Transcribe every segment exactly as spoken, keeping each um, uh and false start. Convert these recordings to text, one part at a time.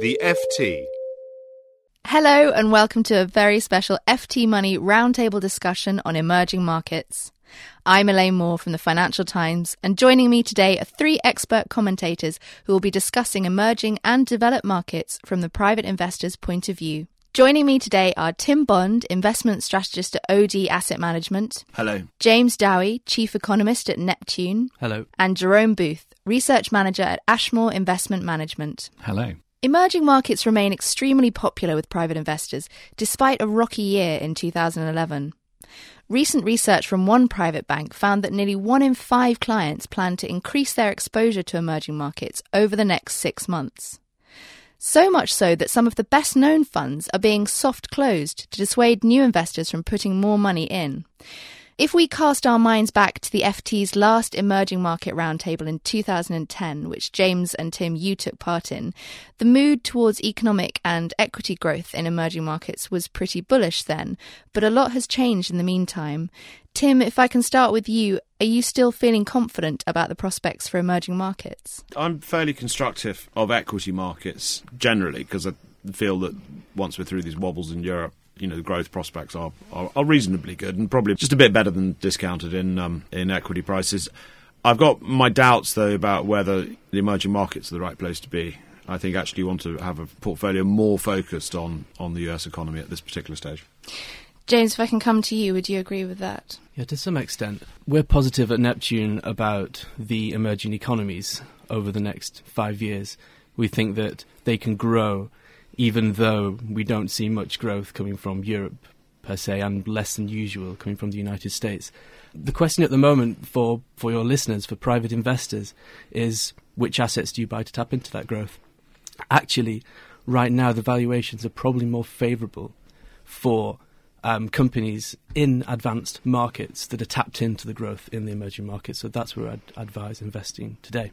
The F T. Hello and welcome to a very special F T Money roundtable discussion on emerging markets. I'm Elaine Moore from the Financial Times, and joining me today are three expert commentators who will be discussing emerging and developed markets from the private investor's point of view. Joining me today are Tim Bond, investment strategist at O D Asset Management. Hello. James Dowey, chief economist at Neptune. Hello. And Jerome Booth, research manager at Ashmore Investment Management. Hello. Emerging markets remain extremely popular with private investors, despite a rocky year in two thousand eleven. Recent research from one private bank found that nearly one in five clients plan to increase their exposure to emerging markets over the next six months. So much so that some of the best-known funds are being soft-closed to dissuade new investors from putting more money in. If we cast our minds back to the F T's last emerging market roundtable in two thousand ten, which James and Tim, you took part in, the mood towards economic and equity growth in emerging markets was pretty bullish then, but a lot has changed in the meantime. Tim, if I can start with you, are you still feeling confident about the prospects for emerging markets? I'm fairly constructive of equity markets generally, because I feel that once we're through these wobbles in Europe, you know, the growth prospects are, are, are reasonably good and probably just a bit better than discounted in um, in equity prices. I've got my doubts, though, about whether the emerging markets are the right place to be. I think actually you want to have a portfolio more focused on, on the U S economy at this particular stage. James, if I can come to you, would you agree with that? Yeah, to some extent. We're positive at Neptune about the emerging economies over the next five years. We think that they can grow, even though we don't see much growth coming from Europe, per se, and less than usual coming from the United States. The question at the moment for, for your listeners, for private investors, is which assets do you buy to tap into that growth? Actually, right now, the valuations are probably more favourable for Um, companies in advanced markets that are tapped into the growth in the emerging markets. So that's where I'd advise investing today.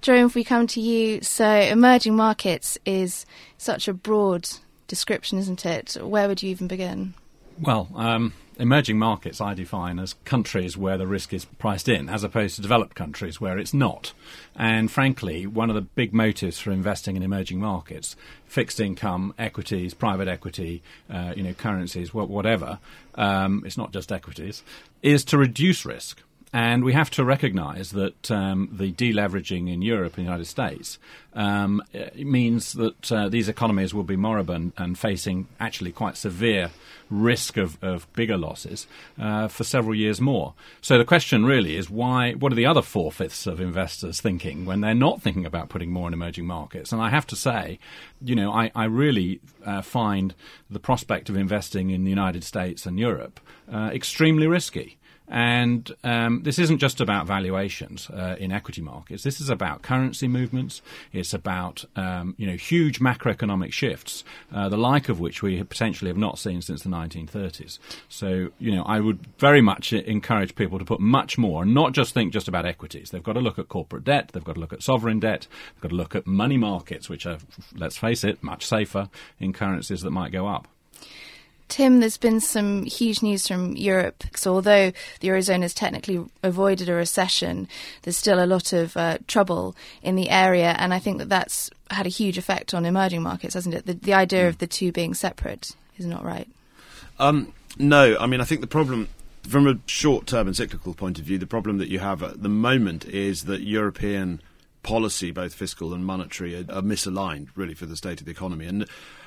Jerome, if we come to you, so emerging markets is such a broad description, isn't it? Where would you even begin? Well, um, emerging markets I define as countries where the risk is priced in, as opposed to developed countries where it's not. And frankly, one of the big motives for investing in emerging markets, fixed income, equities, private equity, uh, you know, currencies, whatever, um, it's not just equities, is to reduce risk. And we have to recognise that um, the deleveraging in Europe and the United States um, means that uh, these economies will be moribund and facing actually quite severe risk of, of bigger losses uh, for several years more. So the question really is why? What are the other four-fifths of investors thinking when they're not thinking about putting more in emerging markets? And I have to say, you know, I, I really uh, find the prospect of investing in the United States and Europe uh, extremely risky. And um, this isn't just about valuations uh, in equity markets. This is about currency movements. It's about um, you know huge macroeconomic shifts, uh, the like of which we potentially have not seen since the nineteen thirties. So you know I would very much encourage people to put much more, and not just think just about equities. They've got to look at corporate debt. They've got to look at sovereign debt. They've got to look at money markets, which are, let's face it, much safer in currencies that might go up. Tim, there's been some huge news from Europe. So although the Eurozone has technically avoided a recession, there's still a lot of uh, trouble in the area. And I think that that's had a huge effect on emerging markets, hasn't it? The, the idea of the two being separate is not right. Um, no, I mean, I think the problem, from a short-term and cyclical point of view, the problem that you have at the moment is that European policy, both fiscal and monetary, are, are misaligned, really, for the state of the economy. And,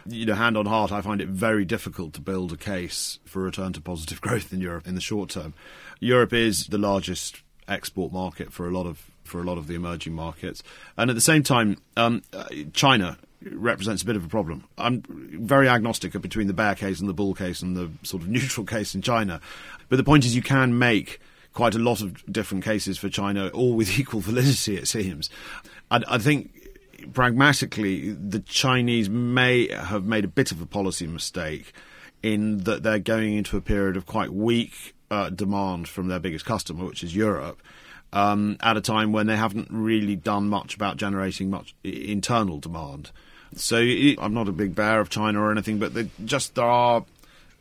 you know, hand on heart, I find it very difficult to build a case for a return to positive growth in Europe in the short term. Europe is the largest export market for a lot of for a lot of the emerging markets. And at the same time, um, China represents a bit of a problem. I'm very agnostic between the bear case and the bull case and the sort of neutral case in China. But the point is you can make quite a lot of different cases for China, all with equal validity, it seems. I, I think, pragmatically, the Chinese may have made a bit of a policy mistake in that they're going into a period of quite weak uh, demand from their biggest customer, which is Europe, um, at a time when they haven't really done much about generating much internal demand. So it, I'm not a big bear of China or anything, but just there are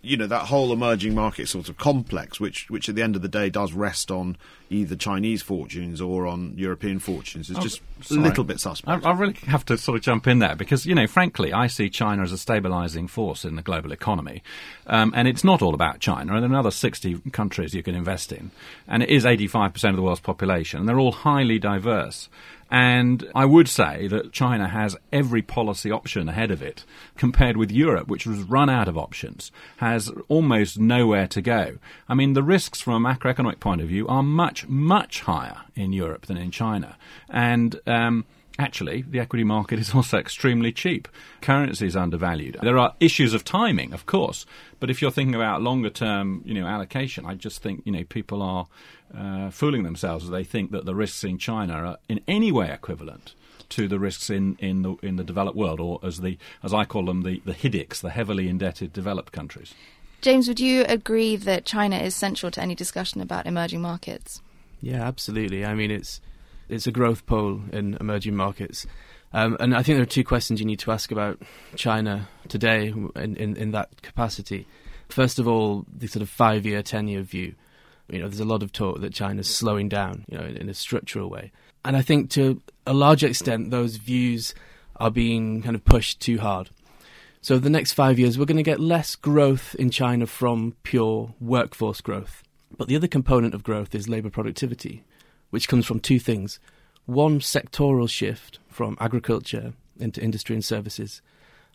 you know, that whole emerging market sort of complex, which which at the end of the day does rest on either Chinese fortunes or on European fortunes, is just oh, a little bit suspect. I, I really have to sort of jump in there because, you know, frankly, I see China as a stabilising force in the global economy. Um, and it's not all about China. There are another sixty countries you can invest in. And it is eighty-five percent of the world's population. And they're all highly diverse. And I would say that China has every policy option ahead of it, compared with Europe, which was run out of options, has almost nowhere to go. I mean, the risks from a macroeconomic point of view are much, much higher in Europe than in China. And um, actually, the equity market is also extremely cheap. Currency is undervalued. There are issues of timing, of course. But if you're thinking about longer-term, you know, allocation, I just think, you know, people are uh, fooling themselves as they think that the risks in China are in any way equivalent to the risks in, in the in the developed world, or as the as I call them, the the H I D I Cs, the heavily indebted developed countries. James, would you agree that China is central to any discussion about emerging markets? Yeah, absolutely. I mean, it's it's a growth pole in emerging markets. Um, and I think there are two questions you need to ask about China today in, in, in that capacity. First of all, the sort of five-year, ten-year view. You know, there's a lot of talk that China's slowing down, you know, in, in a structural way. And I think to a large extent, those views are being kind of pushed too hard. So the next five years, we're going to get less growth in China from pure workforce growth. But the other component of growth is labour productivity, which comes from two things. One, sectoral shift from agriculture into industry and services,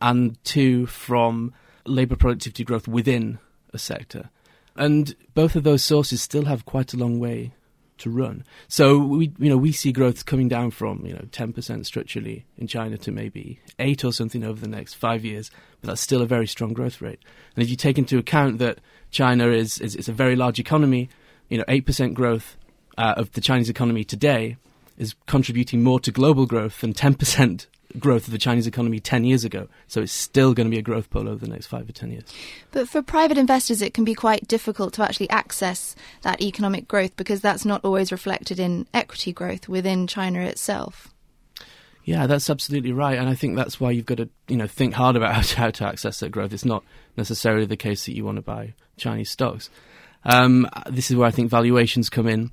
and two, from labour productivity growth within a sector. And both of those sources still have quite a long way to run. So we, you know, we see growth coming down from, you know, ten percent structurally in China to maybe eight or something over the next five years, but that's still a very strong growth rate. And if you take into account that China is is, is a very large economy, you know, eight percent growth uh, of the Chinese economy today is contributing more to global growth than ten percent growth of the Chinese economy ten years ago. So it's still going to be a growth pole over the next five or ten years. But for private investors, it can be quite difficult to actually access that economic growth because that's not always reflected in equity growth within China itself. Yeah, that's absolutely right. And I think that's why you've got to, you know, think hard about how to, how to access that growth. It's not necessarily the case that you want to buy Chinese stocks. Um, this is where I think valuations come in.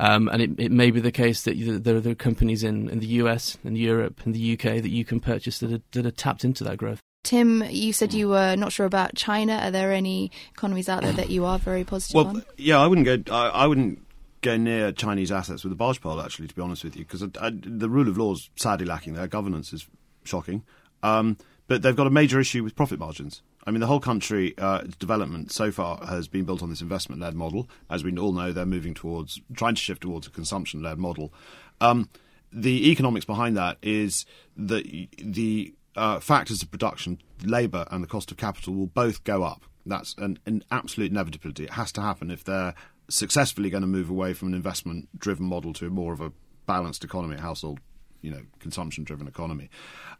Um, and it, it may be the case that there are companies in, in the U S and Europe and the U K that you can purchase that are, that are tapped into that growth. Tim, you said you were not sure about China. Are there any economies out there that you are very positive well, on? Well, yeah, I wouldn't go. I, I wouldn't go near Chinese assets with a barge pole, actually, to be honest with you, because the rule of law is sadly lacking there. Governance is shocking, um, but they've got a major issue with profit margins. I mean, the whole country, uh, its development so far has been built on this investment-led model. As we all know, they're moving towards, trying to shift towards a consumption-led model. Um, the economics behind that is that the uh, factors of production, labour and the cost of capital will both go up. That's an, an absolute inevitability. It has to happen if they're successfully going to move away from an investment-driven model to more of a balanced economy, a household, you know, consumption-driven economy.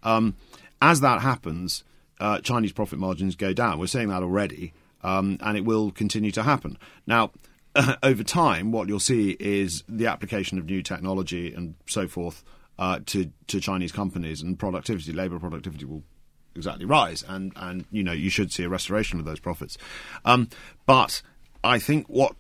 Um, as that happens, Uh, Chinese profit margins go down. We're seeing that already, um, and it will continue to happen. Now, uh, over time, what you'll see is the application of new technology and so forth uh, to, to Chinese companies, and productivity, labour productivity will exactly rise, and, and you know, you should see a restoration of those profits. Um, but I think what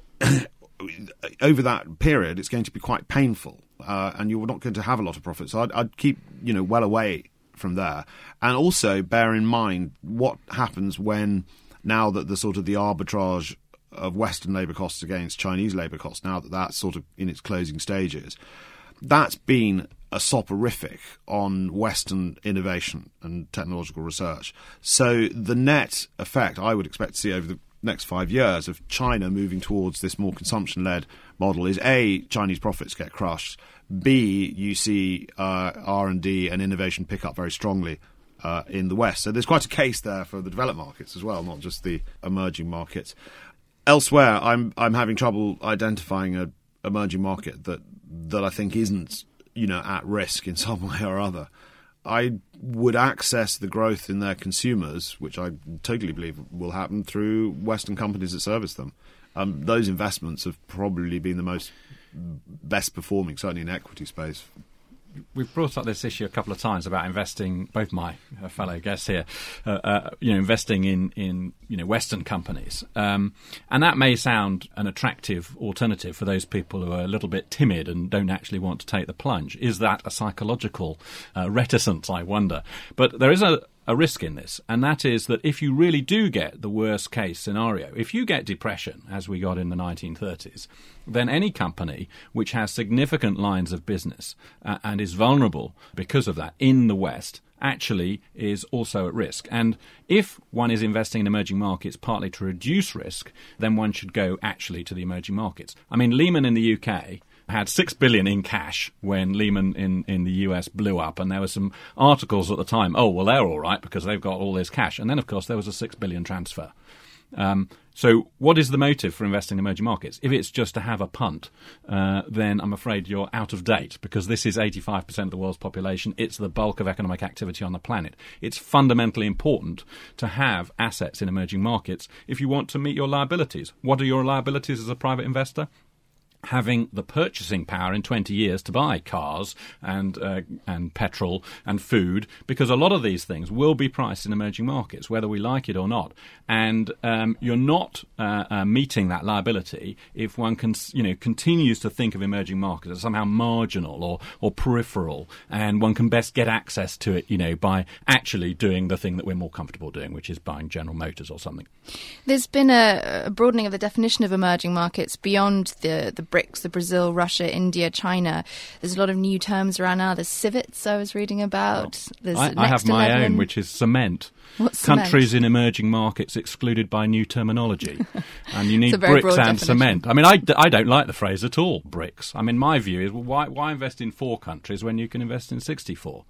over that period, it's going to be quite painful, uh, and you're not going to have a lot of profits. So I'd, I'd keep, you know, well away from there, and also bear in mind what happens when, now that the sort of the arbitrage of Western labour costs against Chinese labour costs, now that that's sort of in its closing stages, that's been a soporific on Western innovation and technological research. So the net effect I would expect to see over the next five years of China moving towards this more consumption-led model is A, Chinese profits get crushed, B, you see uh, R and D and innovation pick up very strongly uh, in the West. So there's quite a case there for the developed markets as well, not just the emerging markets. Elsewhere, I'm I'm having trouble identifying an emerging market that that I think isn't, you know, at risk in some way or other. I would access the growth in their consumers, which I totally believe will happen through Western companies that service them. Um, those investments have probably been the most best performing, certainly in equity space, we've brought up this issue a couple of times about investing. Both my fellow guests here, uh, uh, you know, investing in, in you know Western companies, um, and that may sound an attractive alternative for those people who are a little bit timid and don't actually want to take the plunge. Is that a psychological uh, reticence, I wonder? But there is a a risk in this, and that is that if you really do get the worst case scenario, if you get depression, as we got in the nineteen thirties, then any company which has significant lines of business uh, and is vulnerable because of that in the West actually is also at risk. And if one is investing in emerging markets partly to reduce risk, then one should go actually to the emerging markets. I mean, Lehman in the U K had six billion in cash when Lehman in, in the U S blew up, and there were some articles at the time, oh, well, they're all right because they've got all this cash. And then, of course, there was a six billion transfer. Um, so what is the motive for investing in emerging markets? If it's just to have a punt, uh, then I'm afraid you're out of date, because this is eighty-five percent of the world's population. It's the bulk of economic activity on the planet. It's fundamentally important to have assets in emerging markets if you want to meet your liabilities. What are your liabilities as a private investor? Having the purchasing power in twenty years to buy cars and uh, and petrol and food, because a lot of these things will be priced in emerging markets, whether we like it or not. And um, you're not uh, uh, meeting that liability if one can, you know, continues to think of emerging markets as somehow marginal or or peripheral, and one can best get access to it, you know, by actually doing the thing that we're more comfortable doing, which is buying General Motors or something. There's been a, a broadening of the definition of emerging markets beyond the the BRICS, the Brazil, Russia, India, China. There's a lot of new terms around now. There's civets I was reading about. There's I, I have my eleven. Own, which is cement. What's countries cement? In emerging markets excluded by new terminology. And you need BRICS and definition. Cement. I mean, I, I don't like the phrase at all, BRICS. I mean, my view is, well, why, why invest in four countries when you can invest in sixty-four?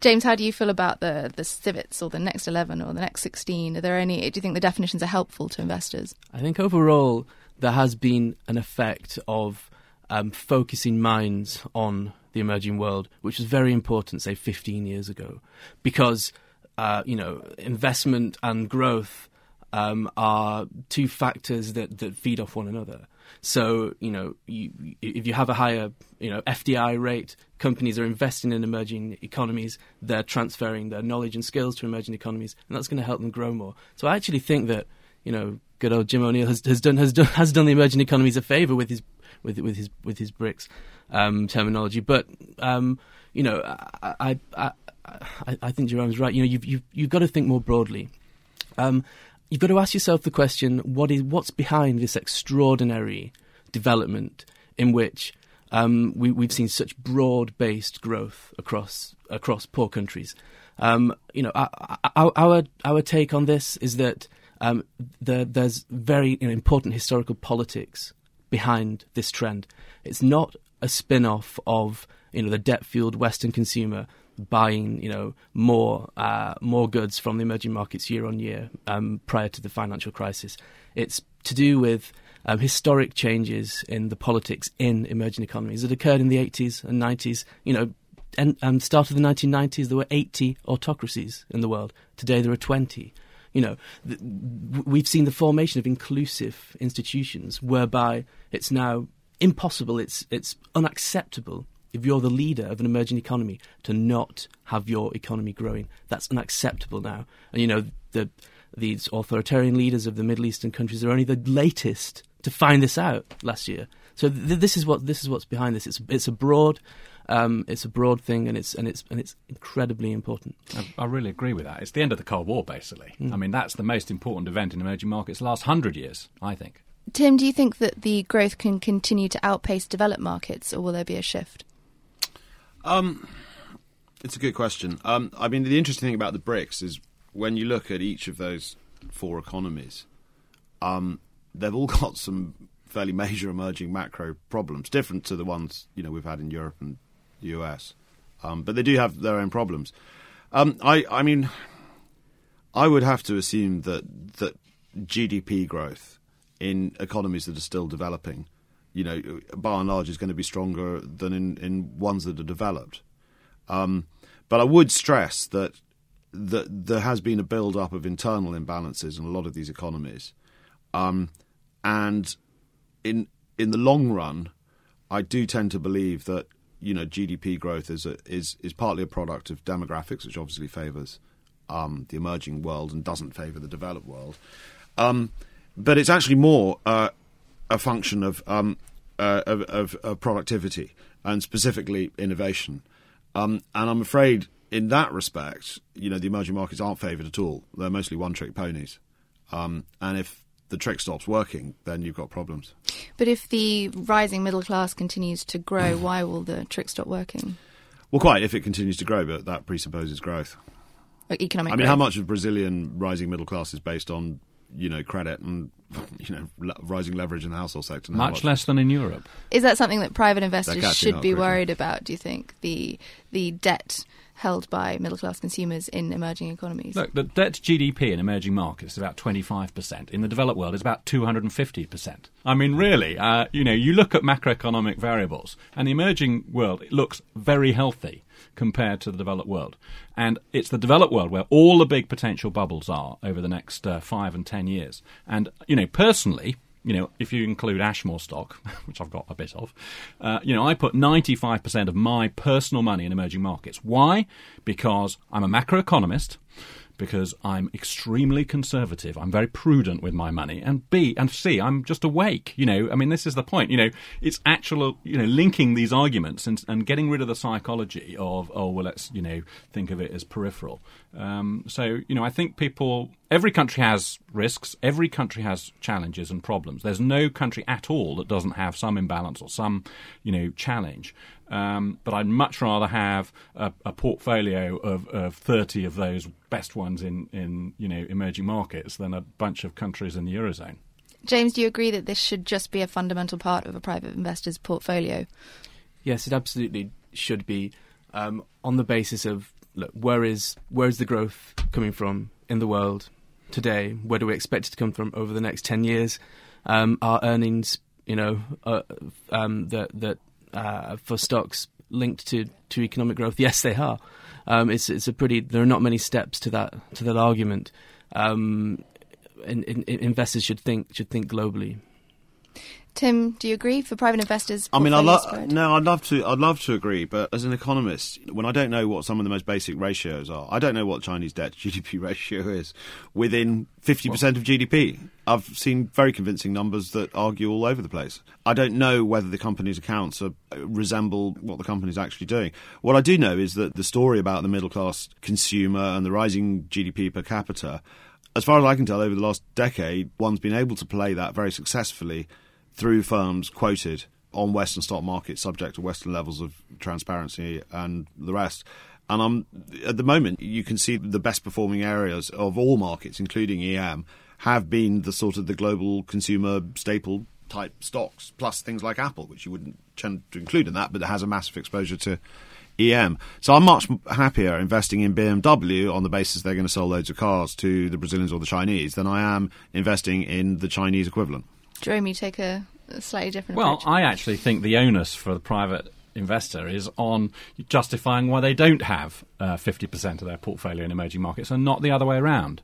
James, how do you feel about the, the civets or the next eleven or the next sixteen? Are there any? Do you think the definitions are helpful to investors? I think overall, there has been an effect of um, focusing minds on the emerging world, which was very important, say, fifteen years ago, because, uh, you know, investment and growth um, are two factors that, that feed off one another. So, you know, you, if you have a higher, you know, F D I rate, companies are investing in emerging economies. They're transferring their knowledge and skills to emerging economies, and that's going to help them grow more. So I actually think that, you know, good old Jim O'Neill has, has done has done has done the emerging economies a favour with his with with his with his BRICS um, terminology. But um, you know, I I, I I think Jerome's right. You know, you've you've, you've got to think more broadly. Um, you've got to ask yourself the question: what is what's behind this extraordinary development in which um, we we've seen such broad-based growth across across poor countries? Um, you know, our, our our take on this is that. Um, the, there's very you know, important historical politics behind this trend. It's not a spin-off of you know the debt-fueled Western consumer buying you know more uh, more goods from the emerging markets year on year um, prior to the financial crisis. It's to do with um, historic changes in the politics in emerging economies that occurred in the eighties and nineties. You know, and, and start of the nineteen nineties, there were eighty autocracies in the world. Today, there are twenty. You know, th- we've seen the formation of inclusive institutions whereby it's now impossible, it's it's unacceptable if you're the leader of an emerging economy to not have your economy growing. That's unacceptable now. And, you know, the these authoritarian leaders of the Middle Eastern countries are only the latest to find this out last year. So th- this is what this is what's behind this. It's it's a broad. Um, it's a broad thing, and it's and it's and it's incredibly important. I, I really agree with that. It's the end of the Cold War, basically. Mm. I mean, that's the most important event in emerging markets the last hundred years, I think. Tim, do you think that the growth can continue to outpace developed markets, or will there be a shift? Um, it's a good question. Um, I mean, the interesting thing about the BRICS is when you look at each of those four economies, um, they've all got some fairly major emerging macro problems, different to the ones you know we've had in Europe and the U S, um, but they do have their own problems. Um, I, I mean, I would have to assume that that G D P growth in economies that are still developing, you know, by and large, is going to be stronger than in, in ones that are developed. Um, but I would stress that that there has been a build-up of internal imbalances in a lot of these economies, um, and in in the long run, I do tend to believe that you know, G D P growth is a, is is partly a product of demographics, which obviously favours um, the emerging world and doesn't favour the developed world. Um, but it's actually more uh, a function of, um, uh, of, of of productivity and specifically innovation. Um, and I'm afraid, in that respect, you know, the emerging markets aren't favoured at all. They're mostly one-trick ponies. Um, and if the trick stops working, then you've got problems. But if the rising middle class continues to grow, why will the trick stop working? Well, quite, if it continues to grow, but that presupposes growth. Economic I mean, growth. How much of Brazilian rising middle class is based on, you know, credit and, you know, le- rising leverage in the household sector? Much, much less than in Europe. Is that something that private investors should be worried about, do you think, the the debt held by middle-class consumers in emerging economies? Look, the debt to G D P in emerging markets is about twenty-five percent. In the developed world, it's about two hundred fifty percent. I mean, really, uh, you know, you look at macroeconomic variables, and the emerging world, it looks very healthy compared to the developed world. And it's the developed world where all the big potential bubbles are over the next uh, five and ten years. And, you know, personally, you know, if you include Ashmore stock, which I've got a bit of, uh, you know, I put ninety-five percent of my personal money in emerging markets. Why? Because I'm a macroeconomist, because I'm extremely conservative, I'm very prudent with my money, and B, and C, I'm just awake, you know. I mean, this is the point, you know, it's actual, you know, linking these arguments and, and getting rid of the psychology of, oh, well, let's, you know, think of it as peripheral. Um, so, you know, I think people... Every country has risks. Every country has challenges and problems. There's no country at all that doesn't have some imbalance or some, you know, challenge. Um, but I'd much rather have a, a portfolio of, of thirty of those best ones in, in, you know, emerging markets than a bunch of countries in the Eurozone. James, do you agree that this should just be a fundamental part of a private investor's portfolio? Yes, it absolutely should be, um, on the basis of, look, where is where is the growth coming from in the world today? Where do we expect it to come from over the next ten years? Um, our earnings, you know, uh, um, that that uh, for stocks linked to, to economic growth, yes, they are. Um, it's it's a pretty. There are not many steps to that to that argument. Um, and, and investors should think should think globally. Tim, do you agree for private investors? I mean, I lo- no, I'd love to. I'd love to agree, but as an economist, when I don't know what some of the most basic ratios are, I don't know what Chinese debt to G D P ratio is within fifty percent of G D P. I've seen very convincing numbers that argue all over the place. I don't know whether the company's accounts are, resemble what the company's actually doing. What I do know is that the story about the middle class consumer and the rising G D P per capita, as far as I can tell, over the last decade, one's been able to play that very successfully through firms quoted on Western stock markets, subject to Western levels of transparency and the rest. And I'm, at the moment, you can see the best performing areas of all markets, including E M, have been the sort of the global consumer staple type stocks, plus things like Apple, which you wouldn't tend to include in that, but it has a massive exposure to E M. So I'm much happier investing in B M W on the basis they're going to sell loads of cars to the Brazilians or the Chinese than I am investing in the Chinese equivalent. Jerome, you take a slightly different well, approach. Well, I actually think the onus for the private investor is on justifying why they don't have uh, fifty percent of their portfolio in emerging markets and not the other way around.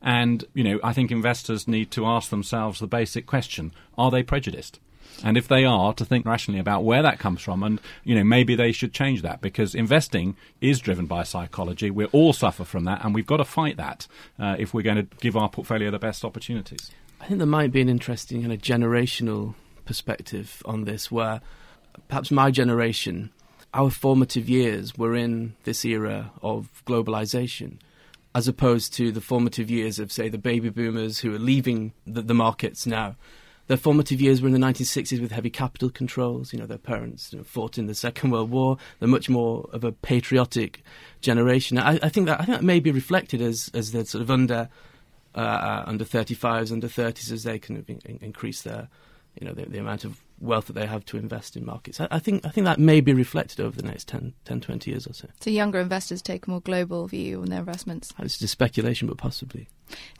And, you know, I think investors need to ask themselves the basic question, are they prejudiced? And if they are, to think rationally about where that comes from and, you know, maybe they should change that because investing is driven by psychology. We all suffer from that and we've got to fight that uh, if we're going to give our portfolio the best opportunities. I think there might be an interesting kind of generational perspective on this where perhaps my generation, our formative years were in this era of globalisation as opposed to the formative years of, say, the baby boomers who are leaving the, the markets now. Their formative years were in the nineteen sixties with heavy capital controls. You know, their parents, you know, fought in the Second World War. They're much more of a patriotic generation. I, I think that I think that may be reflected as as they're sort of under uh, under thirty-fives, under thirties, as they can in, increase their, you know, the, the amount of wealth that they have to invest in markets. I, I think I think that may be reflected over the next ten, ten, twenty years or so. So younger investors take a more global view on their investments. It's just speculation, but possibly.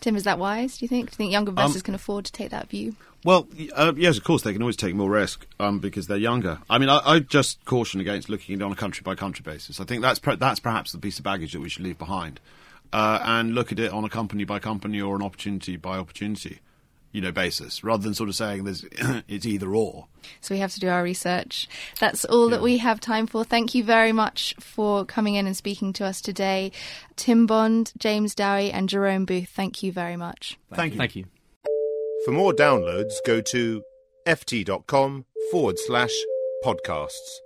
Tim, is that wise, do you think? Do you think younger investors um, can afford to take that view? Well, uh, yes, of course, they can always take more risk um, because they're younger. I mean, I, I just caution against looking at it on a country-by-country basis. I think that's pre- that's perhaps the piece of baggage that we should leave behind uh, and look at it on a company-by-company or an opportunity-by-opportunity you know, basis, rather than sort of saying there's it's either or. So we have to do our research. That's all yeah. that we have time for. Thank you very much for coming in and speaking to us today. Tim Bond, James Dowey and Jerome Booth, thank you very much. Thank you. Thank you. For more downloads, go to ft dot com forward slash podcasts.